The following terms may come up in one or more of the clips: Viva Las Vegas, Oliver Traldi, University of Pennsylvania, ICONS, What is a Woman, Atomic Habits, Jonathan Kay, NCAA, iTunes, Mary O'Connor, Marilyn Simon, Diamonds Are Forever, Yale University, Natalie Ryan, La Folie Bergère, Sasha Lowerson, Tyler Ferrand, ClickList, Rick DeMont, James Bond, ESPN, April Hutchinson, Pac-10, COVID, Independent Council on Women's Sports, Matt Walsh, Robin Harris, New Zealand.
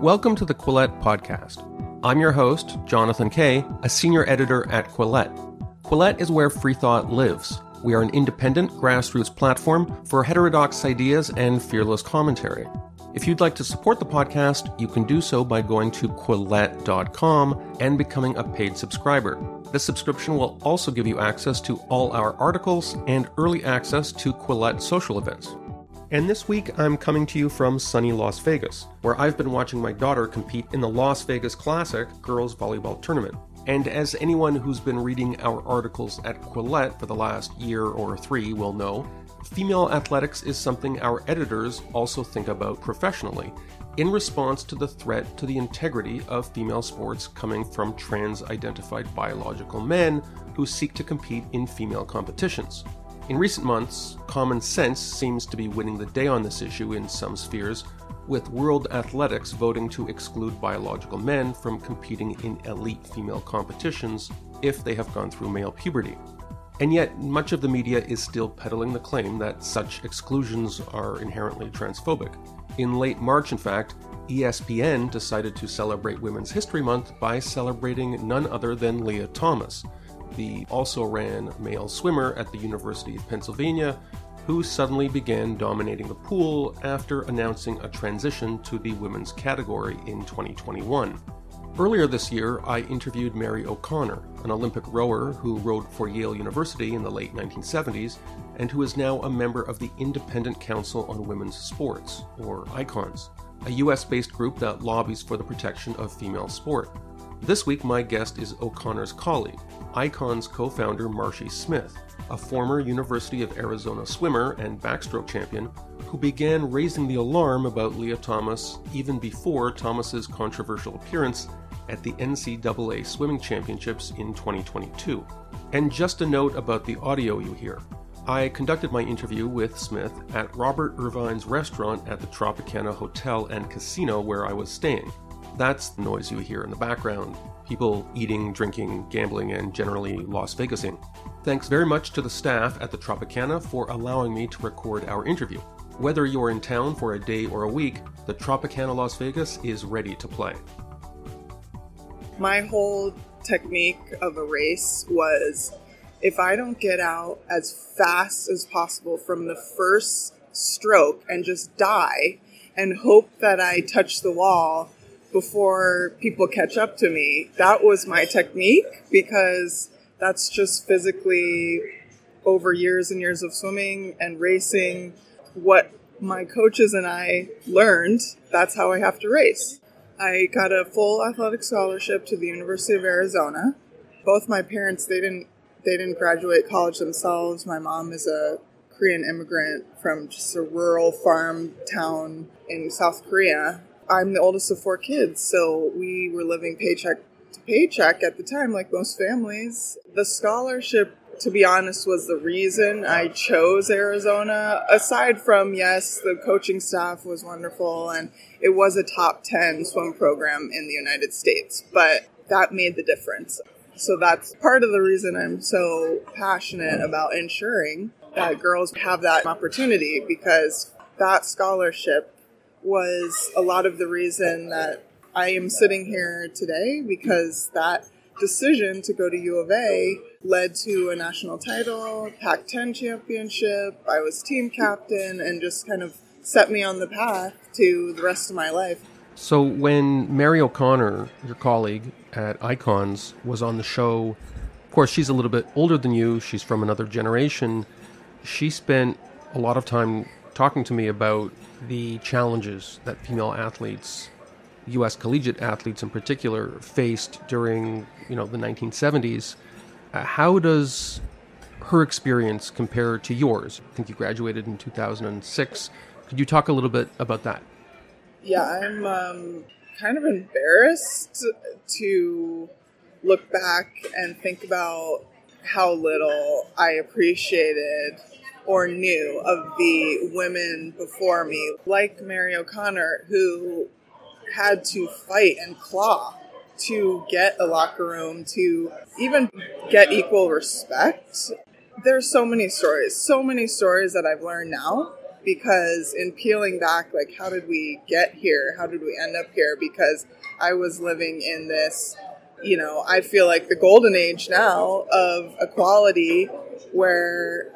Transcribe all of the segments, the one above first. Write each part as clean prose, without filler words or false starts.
Welcome to the Quillette podcast. I'm your host, Jonathan Kay, a senior editor at Quillette. Quillette is where free thought lives. We are an independent, grassroots platform for heterodox ideas and fearless commentary. If you'd like to support the podcast, you can do so by going to Quillette.com and becoming a paid subscriber. This subscription will also give you access to all our articles and early access to Quillette social events. And this week, I'm coming to you from sunny Las Vegas, where I've been watching my daughter compete in the Las Vegas Classic Girls Volleyball Tournament. And as anyone who's been reading our articles at Quillette for the last year or three will know, female athletics is something our editors also think about professionally, in response to the threat to the integrity of female sports coming from trans-identified biological men who seek to compete in female competitions. In recent months, common sense seems to be winning the day on this issue in some spheres, with World Athletics voting to exclude biological men from competing in elite female competitions if they have gone through male puberty. And yet, much of the media is still peddling the claim that such exclusions are inherently transphobic. In late March, in fact, ESPN decided to celebrate Women's History Month by celebrating none other than Lia Thomas, the also-ran male swimmer at the University of Pennsylvania, who suddenly began dominating the pool after announcing a transition to the women's category in 2021. Earlier this year, I interviewed Mary O'Connor, an Olympic rower who rowed for Yale University in the late 1970s and who is now a member of the Independent Council on Women's Sports, or ICONS, a US-based group that lobbies for the protection of female sport. This week, my guest is O'Connor's colleague, ICONS co-founder Marshi Smith, a former University of Arizona swimmer and backstroke champion who began raising the alarm about Lia Thomas even before Thomas's controversial appearance at the NCAA Swimming Championships in 2022. And just a note about the audio you hear. I conducted my interview with Smith at Robert Irvine's restaurant at the Tropicana Hotel and Casino where I was staying. That's the noise you hear in the background, people eating, drinking, gambling, and generally Las Vegasing. Thanks very much to the staff at the Tropicana for allowing me to record our interview. Whether you're in town for a day or a week, the Tropicana Las Vegas is ready to play. My whole technique of a race was, if I don't get out as fast as possible from the first stroke and just die and hope that I touch the wall before people catch up to me. That was my technique, because that's just physically, over years and years of swimming and racing, what my coaches and I learned, that's how I have to race. I got a full athletic scholarship to the University of Arizona. Both my parents, they didn't graduate college themselves. My mom is a Korean immigrant from just a rural farm town in South Korea. I'm the oldest of 4 kids, so we were living paycheck to paycheck at the time, like most families. The scholarship, to be honest, was the reason I chose Arizona. Aside from, yes, the coaching staff was wonderful, and it was a top 10 swim program in the United States, but that made the difference. So that's part of the reason I'm so passionate about ensuring that girls have that opportunity, because that scholarship was a lot of the reason that I am sitting here today, because that decision to go to U of A led to a national title, Pac-10 championship. I was team captain, and just kind of set me on the path to the rest of my life. So when Mary O'Connor, your colleague at ICONS, was on the show, of course, she's a little bit older than you. She's from another generation. She spent a lot of time talking to me about the challenges that female athletes, U.S. collegiate athletes in particular, faced during, the 1970s. How does her experience compare to yours? I think you graduated in 2006. Could you talk a little bit about that? Yeah, I'm kind of embarrassed to look back and think about how little I appreciated or knew of the women before me, like Mary O'Connor, who had to fight and claw to get a locker room, to even get equal respect. There's so many stories that I've learned now, because in peeling back, like, how did we get here? How did we end up here? Because I was living in this, you know, I feel like the golden age now of equality where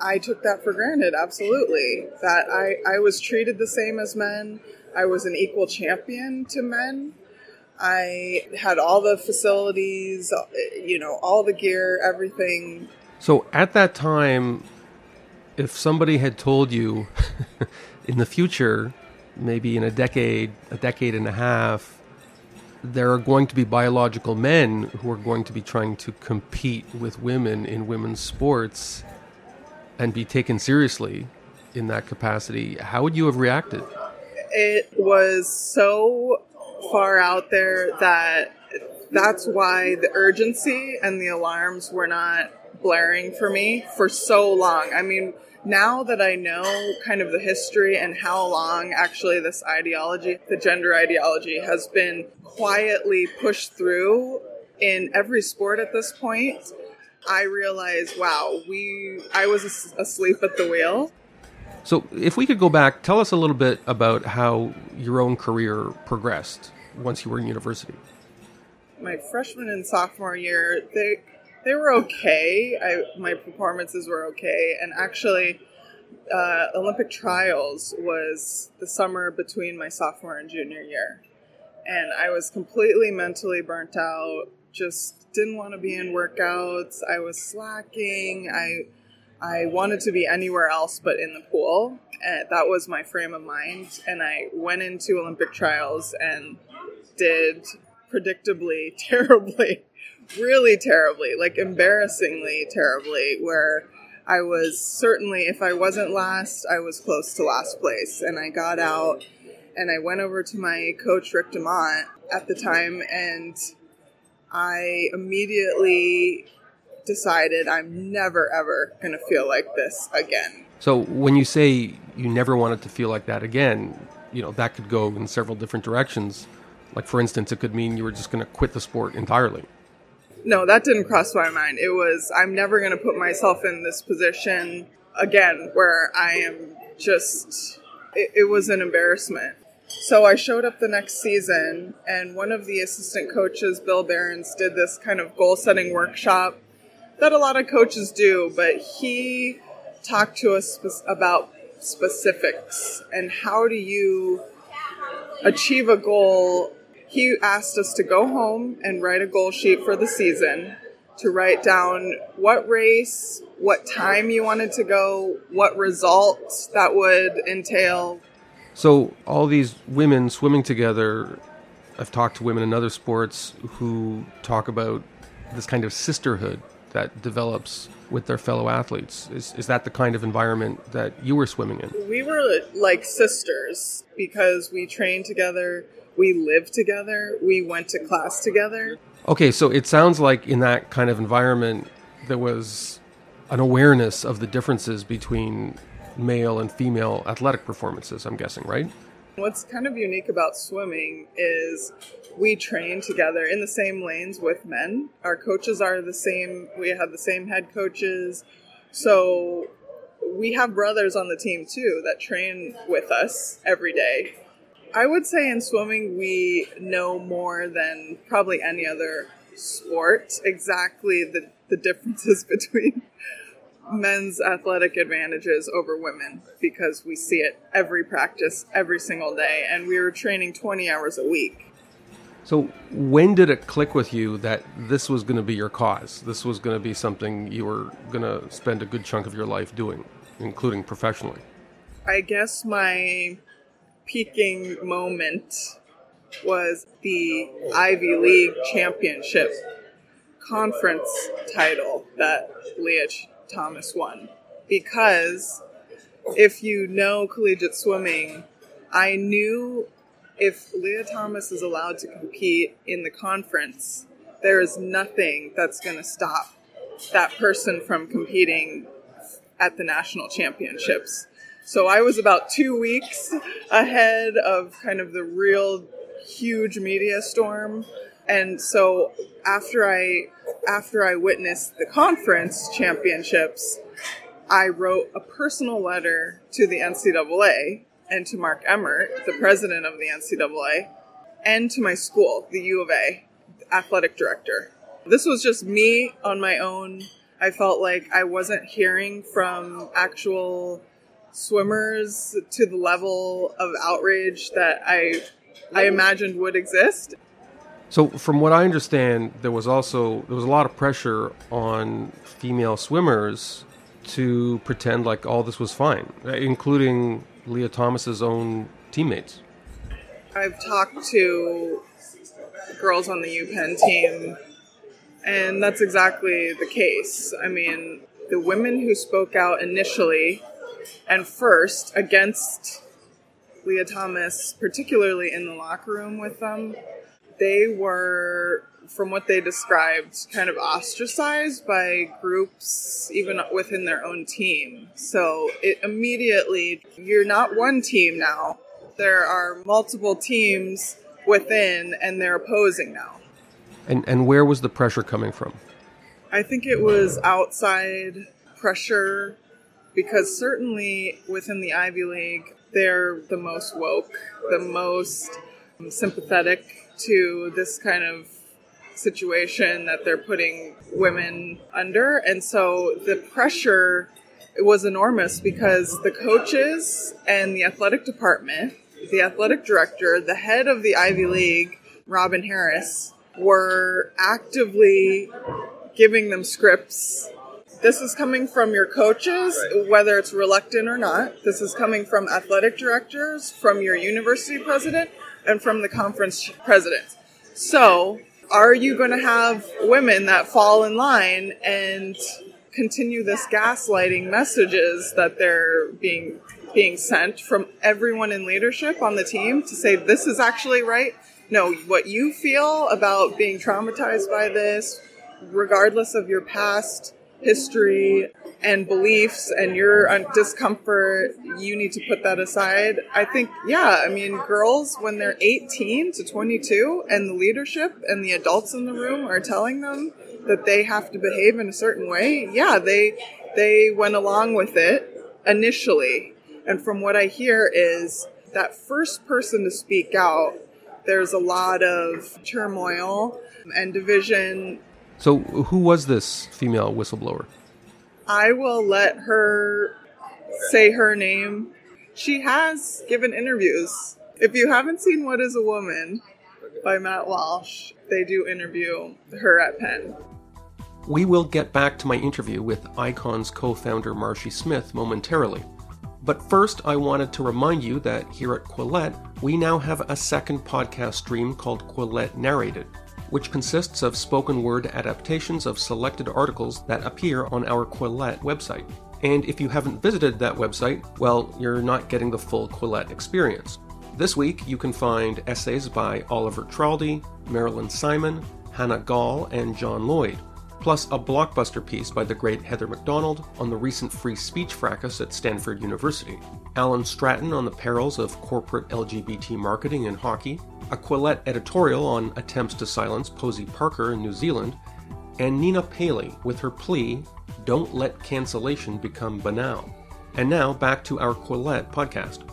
I took that for granted. Absolutely. That I was treated the same as men. I was an equal champion to men. I had all the facilities, you know, all the gear, everything. So at that time, if somebody had told you in the future, maybe in a decade and a half, there are going to be biological men who are going to be trying to compete with women in women's sports and be taken seriously in that capacity, how would you have reacted? It was so far out there that that's why the urgency and the alarms were not blaring for me for so long. I mean, now that I know kind of the history and how long actually this ideology, the gender ideology, has been quietly pushed through in every sport at this point, I realize, wow, I was asleep at the wheel. So if we could go back, tell us a little bit about how your own career progressed once you were in university. My freshman and sophomore year, they were okay. My performances were okay. And actually, Olympic trials was the summer between my sophomore and junior year. And I was completely mentally burnt out, just didn't want to be in workouts. I was slacking. I wanted to be anywhere else but in the pool. And that was my frame of mind. And I went into Olympic trials and did predictably terribly, really terribly, like embarrassingly terribly, where I was certainly, if I wasn't last, I was close to last place. And I got out and I went over to my coach, Rick DeMont, at the time, and I immediately decided I'm never, ever going to feel like this again. So when you say you never wanted to feel like that again, you know, that could go in several different directions. Like, for instance, it could mean you were just going to quit the sport entirely. No, that didn't cross my mind. It was, I'm never going to put myself in this position again where I am just, it was an embarrassment. So I showed up the next season, and one of the assistant coaches, Bill Barons, did this kind of goal-setting workshop that a lot of coaches do, but he talked to us about specifics and how do you achieve a goal. He asked us to go home and write a goal sheet for the season, to write down what race, what time you wanted to go, what results that would entail. So all these women swimming together, I've talked to women in other sports who talk about this kind of sisterhood that develops with their fellow athletes. Is that the kind of environment that you were swimming in? We were like sisters because we trained together, we lived together, we went to class together. Okay, so it sounds like in that kind of environment, there was an awareness of the differences between male and female athletic performances, I'm guessing, right? What's kind of unique about swimming is we train together in the same lanes with men. Our coaches are the same. We have the same head coaches. So we have brothers on the team, too, that train with us every day. I would say in swimming, we know more than probably any other sport exactly the differences between men's athletic advantages over women, because we see it every practice, every single day, and we were training 20 hours a week. So when did it click with you that this was going to be your cause? This was going to be something you were going to spend a good chunk of your life doing, including professionally? I guess my peaking moment was the Ivy League championship conference title that Lia Thomas won, because if you know collegiate swimming, I knew if Lia Thomas is allowed to compete in the conference, there is nothing that's going to stop that person from competing at the national championships. So I was about 2 weeks ahead of kind of the real huge media storm. And so after I witnessed the conference championships, I wrote a personal letter to the NCAA and to Mark Emmert, the president of the NCAA, and to my school, the U of A, athletic director. This was just me on my own. I felt like I wasn't hearing from actual swimmers to the level of outrage that I imagined would exist. So from what I understand, there was a lot of pressure on female swimmers to pretend like all this was fine, including Lia Thomas's own teammates. I've talked to girls on the UPenn team, and that's exactly the case. I mean, the women who spoke out initially and first against Lia Thomas, particularly in the locker room with them, they were, from what they described, kind of ostracized by groups, even within their own team. So it immediately, you're not one team now. There are multiple teams within, and they're opposing now. And where was the pressure coming from? I think it was outside pressure, because certainly within the Ivy League, they're the most woke, the most sympathetic to this kind of situation that they're putting women under. And so the pressure was enormous, because the coaches and the athletic department, the athletic director, the head of the Ivy League, Robin Harris, were actively giving them scripts. This is coming from your coaches, whether it's reluctant or not. This is coming from athletic directors, from your university president, and from the conference presidents. So are you going to have women that fall in line and continue this gaslighting messages that they're being sent from everyone in leadership on the team to say, this is actually right? No, what you feel about being traumatized by this, regardless of your past history and beliefs and your discomfort, you need to put that aside. I think, girls, when they're 18 to 22 and the leadership and the adults in the room are telling them that they have to behave in a certain way, they went along with it initially. And from what I hear is that first person to speak out, there's a lot of turmoil and division. So who was this female whistleblower? I will let her say her name. She has given interviews. If you haven't seen What is a Woman by Matt Walsh, they do interview her at Penn. We will get back to my interview with Icon's co-founder Marshi Smith momentarily. But first, I wanted to remind you that here at Quillette, we now have a second podcast stream called Quillette Narrated, which consists of spoken word adaptations of selected articles that appear on our Quillette website. And if you haven't visited that website, well, you're not getting the full Quillette experience. This week, you can find essays by Oliver Traldi, Marilyn Simon, Hannah Gall, and John Lloyd, plus a blockbuster piece by the great Heather MacDonald on the recent free speech fracas at Stanford University, Alan Stratton on the perils of corporate LGBT marketing in hockey, a Quillette editorial on attempts to silence Posey Parker in New Zealand, and Nina Paley with her plea, don't let cancellation become banal. And now back to our Quillette podcast.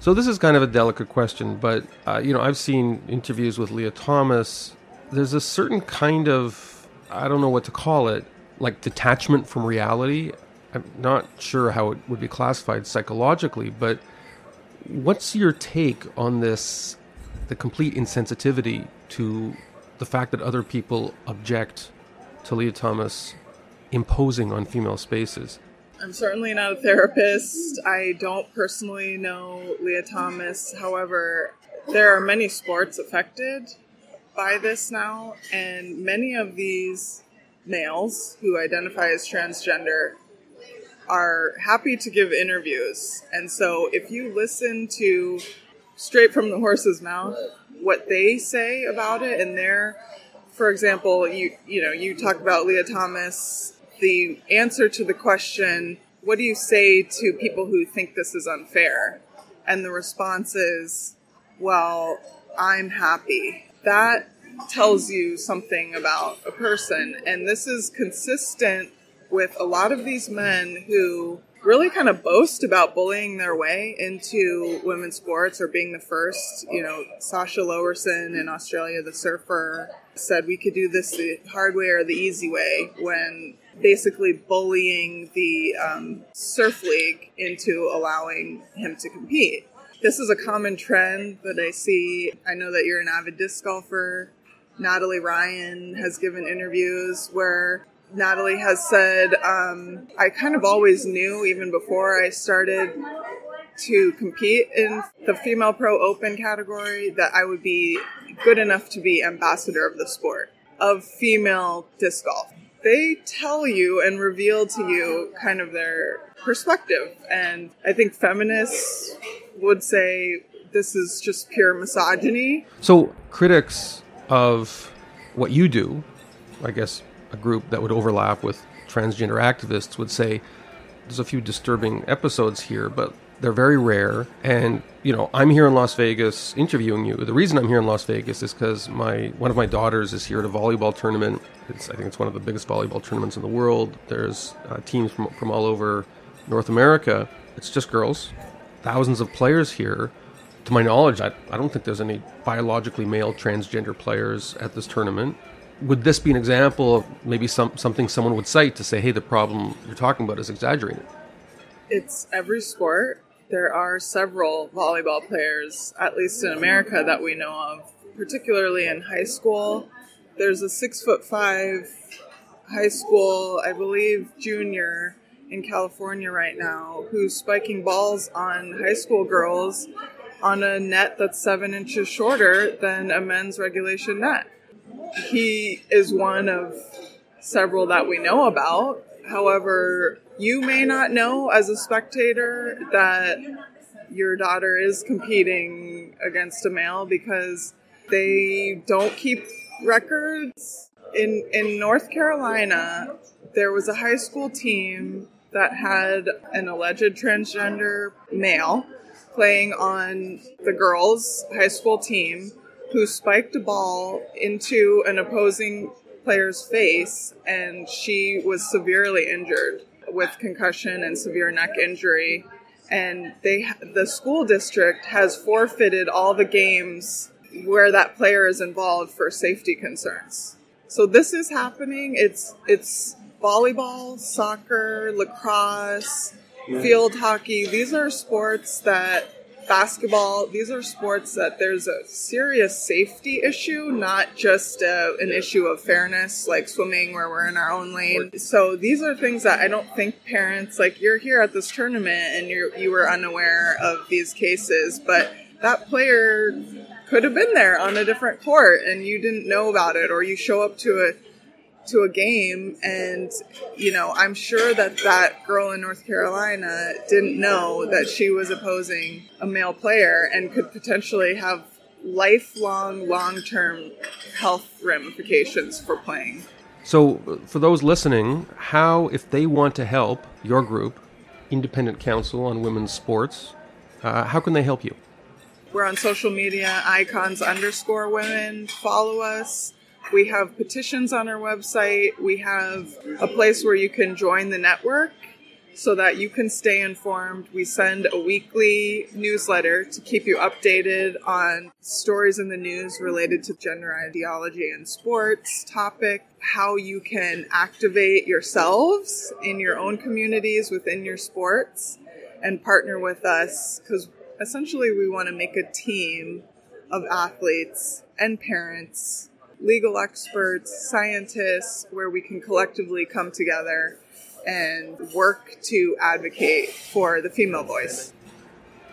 So this is kind of a delicate question, but I've seen interviews with Lia Thomas. There's a certain kind of, I don't know what to call it, like detachment from reality. I'm not sure how it would be classified psychologically, but what's your take on this, the complete insensitivity to the fact that other people object to Lia Thomas imposing on female spaces? I'm certainly not a therapist. I don't personally know Lia Thomas. However, there are many sports affected by this now, and many of these males who identify as transgender are happy to give interviews. And so if you listen to straight from the horse's mouth what they say about it, and their, for example, you talk about Lia Thomas, the answer to the question, what do you say to people who think this is unfair? And the response is, well, I'm happy. That tells you something about a person. And this is consistent with a lot of these men who really kind of boast about bullying their way into women's sports or being the first. You know, Sasha Lowerson in Australia, the surfer, said we could do this the hard way or the easy way when basically bullying the surf league into allowing him to compete. This is a common trend that I see. I know that you're an avid disc golfer. Natalie Ryan has given interviews where Natalie has said, I kind of always knew even before I started to compete in the female pro open category that I would be good enough to be ambassador of the sport of female disc golf. They tell you and reveal to you kind of their perspective. And I think feminists would say this is just pure misogyny. So critics of what you do, I guess a group that would overlap with transgender activists, would say there's a few disturbing episodes here, but they're very rare. And, you know, I'm here in Las Vegas interviewing you. The reason I'm here in Las Vegas is because one of my daughters is here at a volleyball tournament. I think it's one of the biggest volleyball tournaments in the world. There's teams from all over North America. It's just girls. Thousands of players here. To my knowledge, I don't think there's any biologically male transgender players at this tournament. Would this be an example of maybe something someone would cite to say, hey, the problem you're talking about is exaggerated? It's every sport. There are several volleyball players, at least in America, that we know of, particularly in high school. There's a 6'5" high school, I believe, junior in California right now, who's spiking balls on high school girls on a net that's 7 inches shorter than a men's regulation net. He is one of several that we know about. However, you may not know as a spectator that your daughter is competing against a male because they don't keep records. In North Carolina, there was a high school team that had an alleged transgender male playing on the girls' high school team who spiked a ball into an opposing player's face, and she was severely injured with concussion and severe neck injury. And the school district has forfeited all the games where that player is involved for safety concerns. So this is happening. It's volleyball, soccer, lacrosse, field hockey. These are sports that there's a serious safety issue, not just an issue of fairness, like swimming where we're in our own lane. So these are things that I don't think parents, like you're here at this tournament and you were unaware of these cases, but that player could have been there on a different court and you didn't know about it, or you show up to a game and, you know, I'm sure that girl in North Carolina didn't know that she was opposing a male player and could potentially have lifelong, long-term health ramifications for playing. So for those listening, how, if they want to help your group, Independent Council on Women's Sports, how can they help you? We're on social media, icons_women. Follow us. We have petitions on our website. We have a place where you can join the network so that you can stay informed. We send a weekly newsletter to keep you updated on stories in the news related to gender ideology and sports topic, how you can activate yourselves in your own communities within your sports and partner with us, because essentially we want to make a team of athletes and parents, legal experts, scientists, where we can collectively come together and work to advocate for the female voice.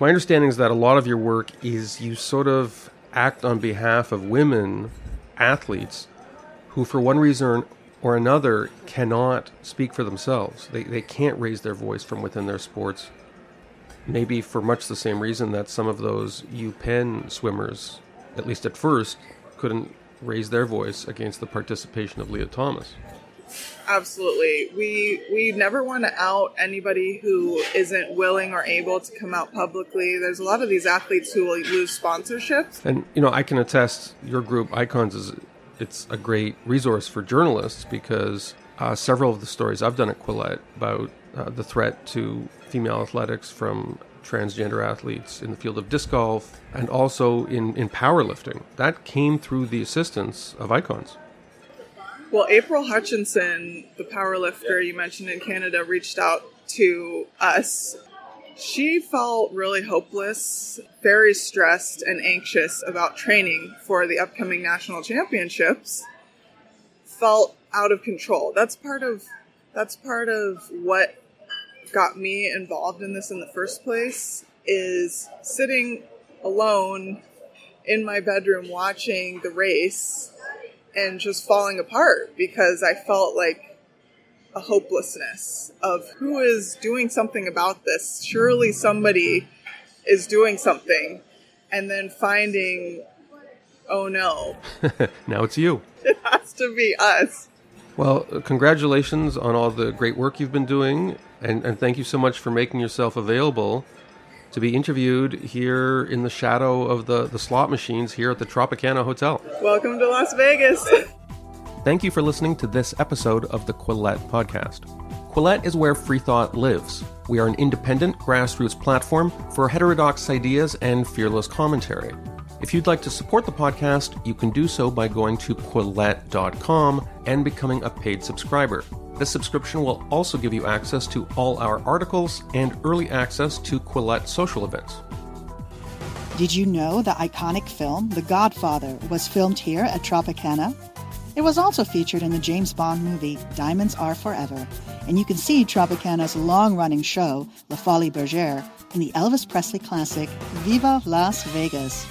My understanding is that a lot of your work is you sort of act on behalf of women athletes who, for one reason or another, cannot speak for themselves. They can't raise their voice from within their sports, maybe for much the same reason that some of those UPenn swimmers, at least at first, couldn't raise their voice against the participation of Lia Thomas. Absolutely. We never want to out anybody who isn't willing or able to come out publicly. There's a lot of these athletes who will lose sponsorships. And, you know, I can attest your group, Icons, it's a great resource for journalists because several of the stories I've done at Quillette about the threat to female athletics from transgender athletes in the field of disc golf and also in powerlifting. That came through the assistance of icons. Well, April Hutchinson, the powerlifter you mentioned in Canada, reached out to us. She felt really hopeless, very stressed and anxious about training for the upcoming national championships, felt out of control. That's part of what got me involved in this in the first place, is sitting alone in my bedroom watching the race and just falling apart because I felt like a hopelessness of who is doing something about this. Surely somebody is doing something. And then finding, oh no. Now it's you. It has to be us. Well, congratulations on all the great work you've been doing. And thank you so much for making yourself available to be interviewed here in the shadow of the slot machines here at the Tropicana Hotel. Welcome to Las Vegas. Thank you for listening to this episode of the Quillette Podcast. Quillette is where free thought lives. We are an independent, grassroots platform for heterodox ideas and fearless commentary. If you'd like to support the podcast, you can do so by going to Quillette.com and becoming a paid subscriber. This subscription will also give you access to all our articles and early access to Quillette social events. Did you know the iconic film The Godfather was filmed here at Tropicana? It was also featured in the James Bond movie, Diamonds Are Forever, and you can see Tropicana's long-running show, La Folie Bergère, in the Elvis Presley classic, Viva Las Vegas.